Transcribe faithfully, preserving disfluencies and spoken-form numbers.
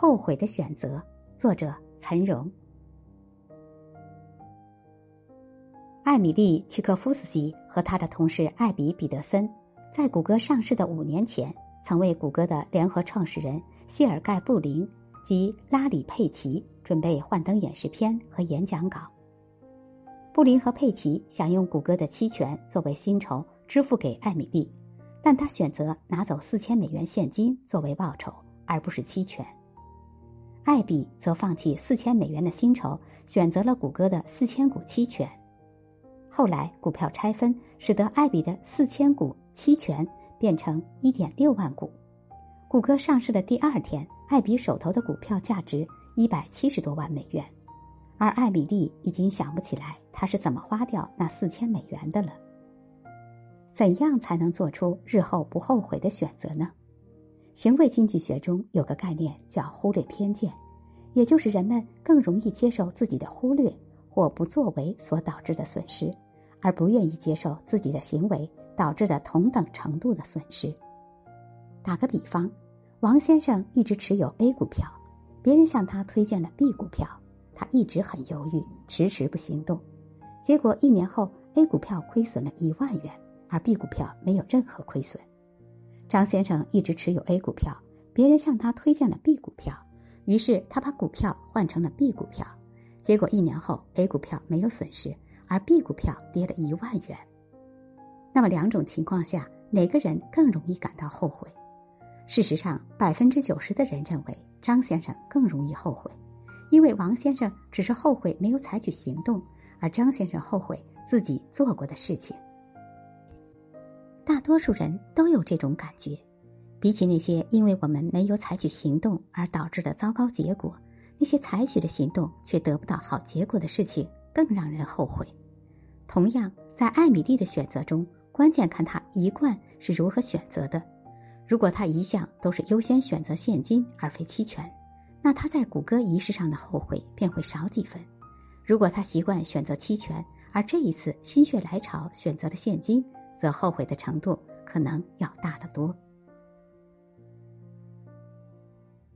后悔的选择》，作者岑荣。艾米丽·屈科夫斯基和他的同事艾比·彼得森，在谷歌上市的五年前，曾为谷歌的联合创始人谢尔盖·布林及拉里·佩奇准备幻灯演示片和演讲稿。布林和佩奇想用谷歌的期权作为薪酬支付给艾米丽，但他选择拿走四千美元现金作为报酬，而不是期权。艾比则放弃四千美元的薪酬，选择了谷歌的四千股期权。后来股票拆分使得艾比的四千股期权变成 一点六万股。谷歌上市的第二天，艾比手头的股票价值一百七十多万美元，而艾米丽已经想不起来她是怎么花掉那四千美元的了。怎样才能做出日后不后悔的选择呢？行为经济学中有个概念叫忽略偏见，也就是人们更容易接受自己的忽略或不作为所导致的损失，而不愿意接受自己的行为导致的同等程度的损失。打个比方，王先生一直持有 A 股票，别人向他推荐了 B 股票，他一直很犹豫，迟迟不行动。结果一年后 A 股票亏损了一万元，而 B 股票没有任何亏损。张先生一直持有 A 股票，别人向他推荐了 B 股票，于是他把股票换成了 B 股票。结果一年后 A 股票没有损失，而 B 股票跌了一万元。那么两种情况下，哪个人更容易感到后悔？事实上 百分之九十 的人认为张先生更容易后悔，因为王先生只是后悔没有采取行动，而张先生后悔自己做过的事情。大多数人都有这种感觉，比起那些因为我们没有采取行动而导致的糟糕结果，那些采取的行动却得不到好结果的事情更让人后悔。同样，在艾米丽的选择中，关键看她一贯是如何选择的。如果她一向都是优先选择现金而非期权，那她在谷歌仪式上的后悔便会少几分。如果她习惯选择期权，而这一次心血来潮选择了现金，则后悔的程度可能要大得多。